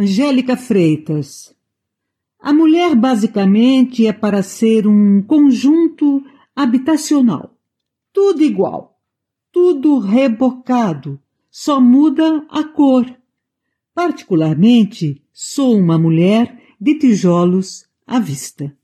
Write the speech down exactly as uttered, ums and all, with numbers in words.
Angélica Freitas. A mulher basicamente é para ser um conjunto habitacional. Tudo igual, tudo rebocado, só muda a cor. Particularmente, sou uma mulher de tijolos à vista.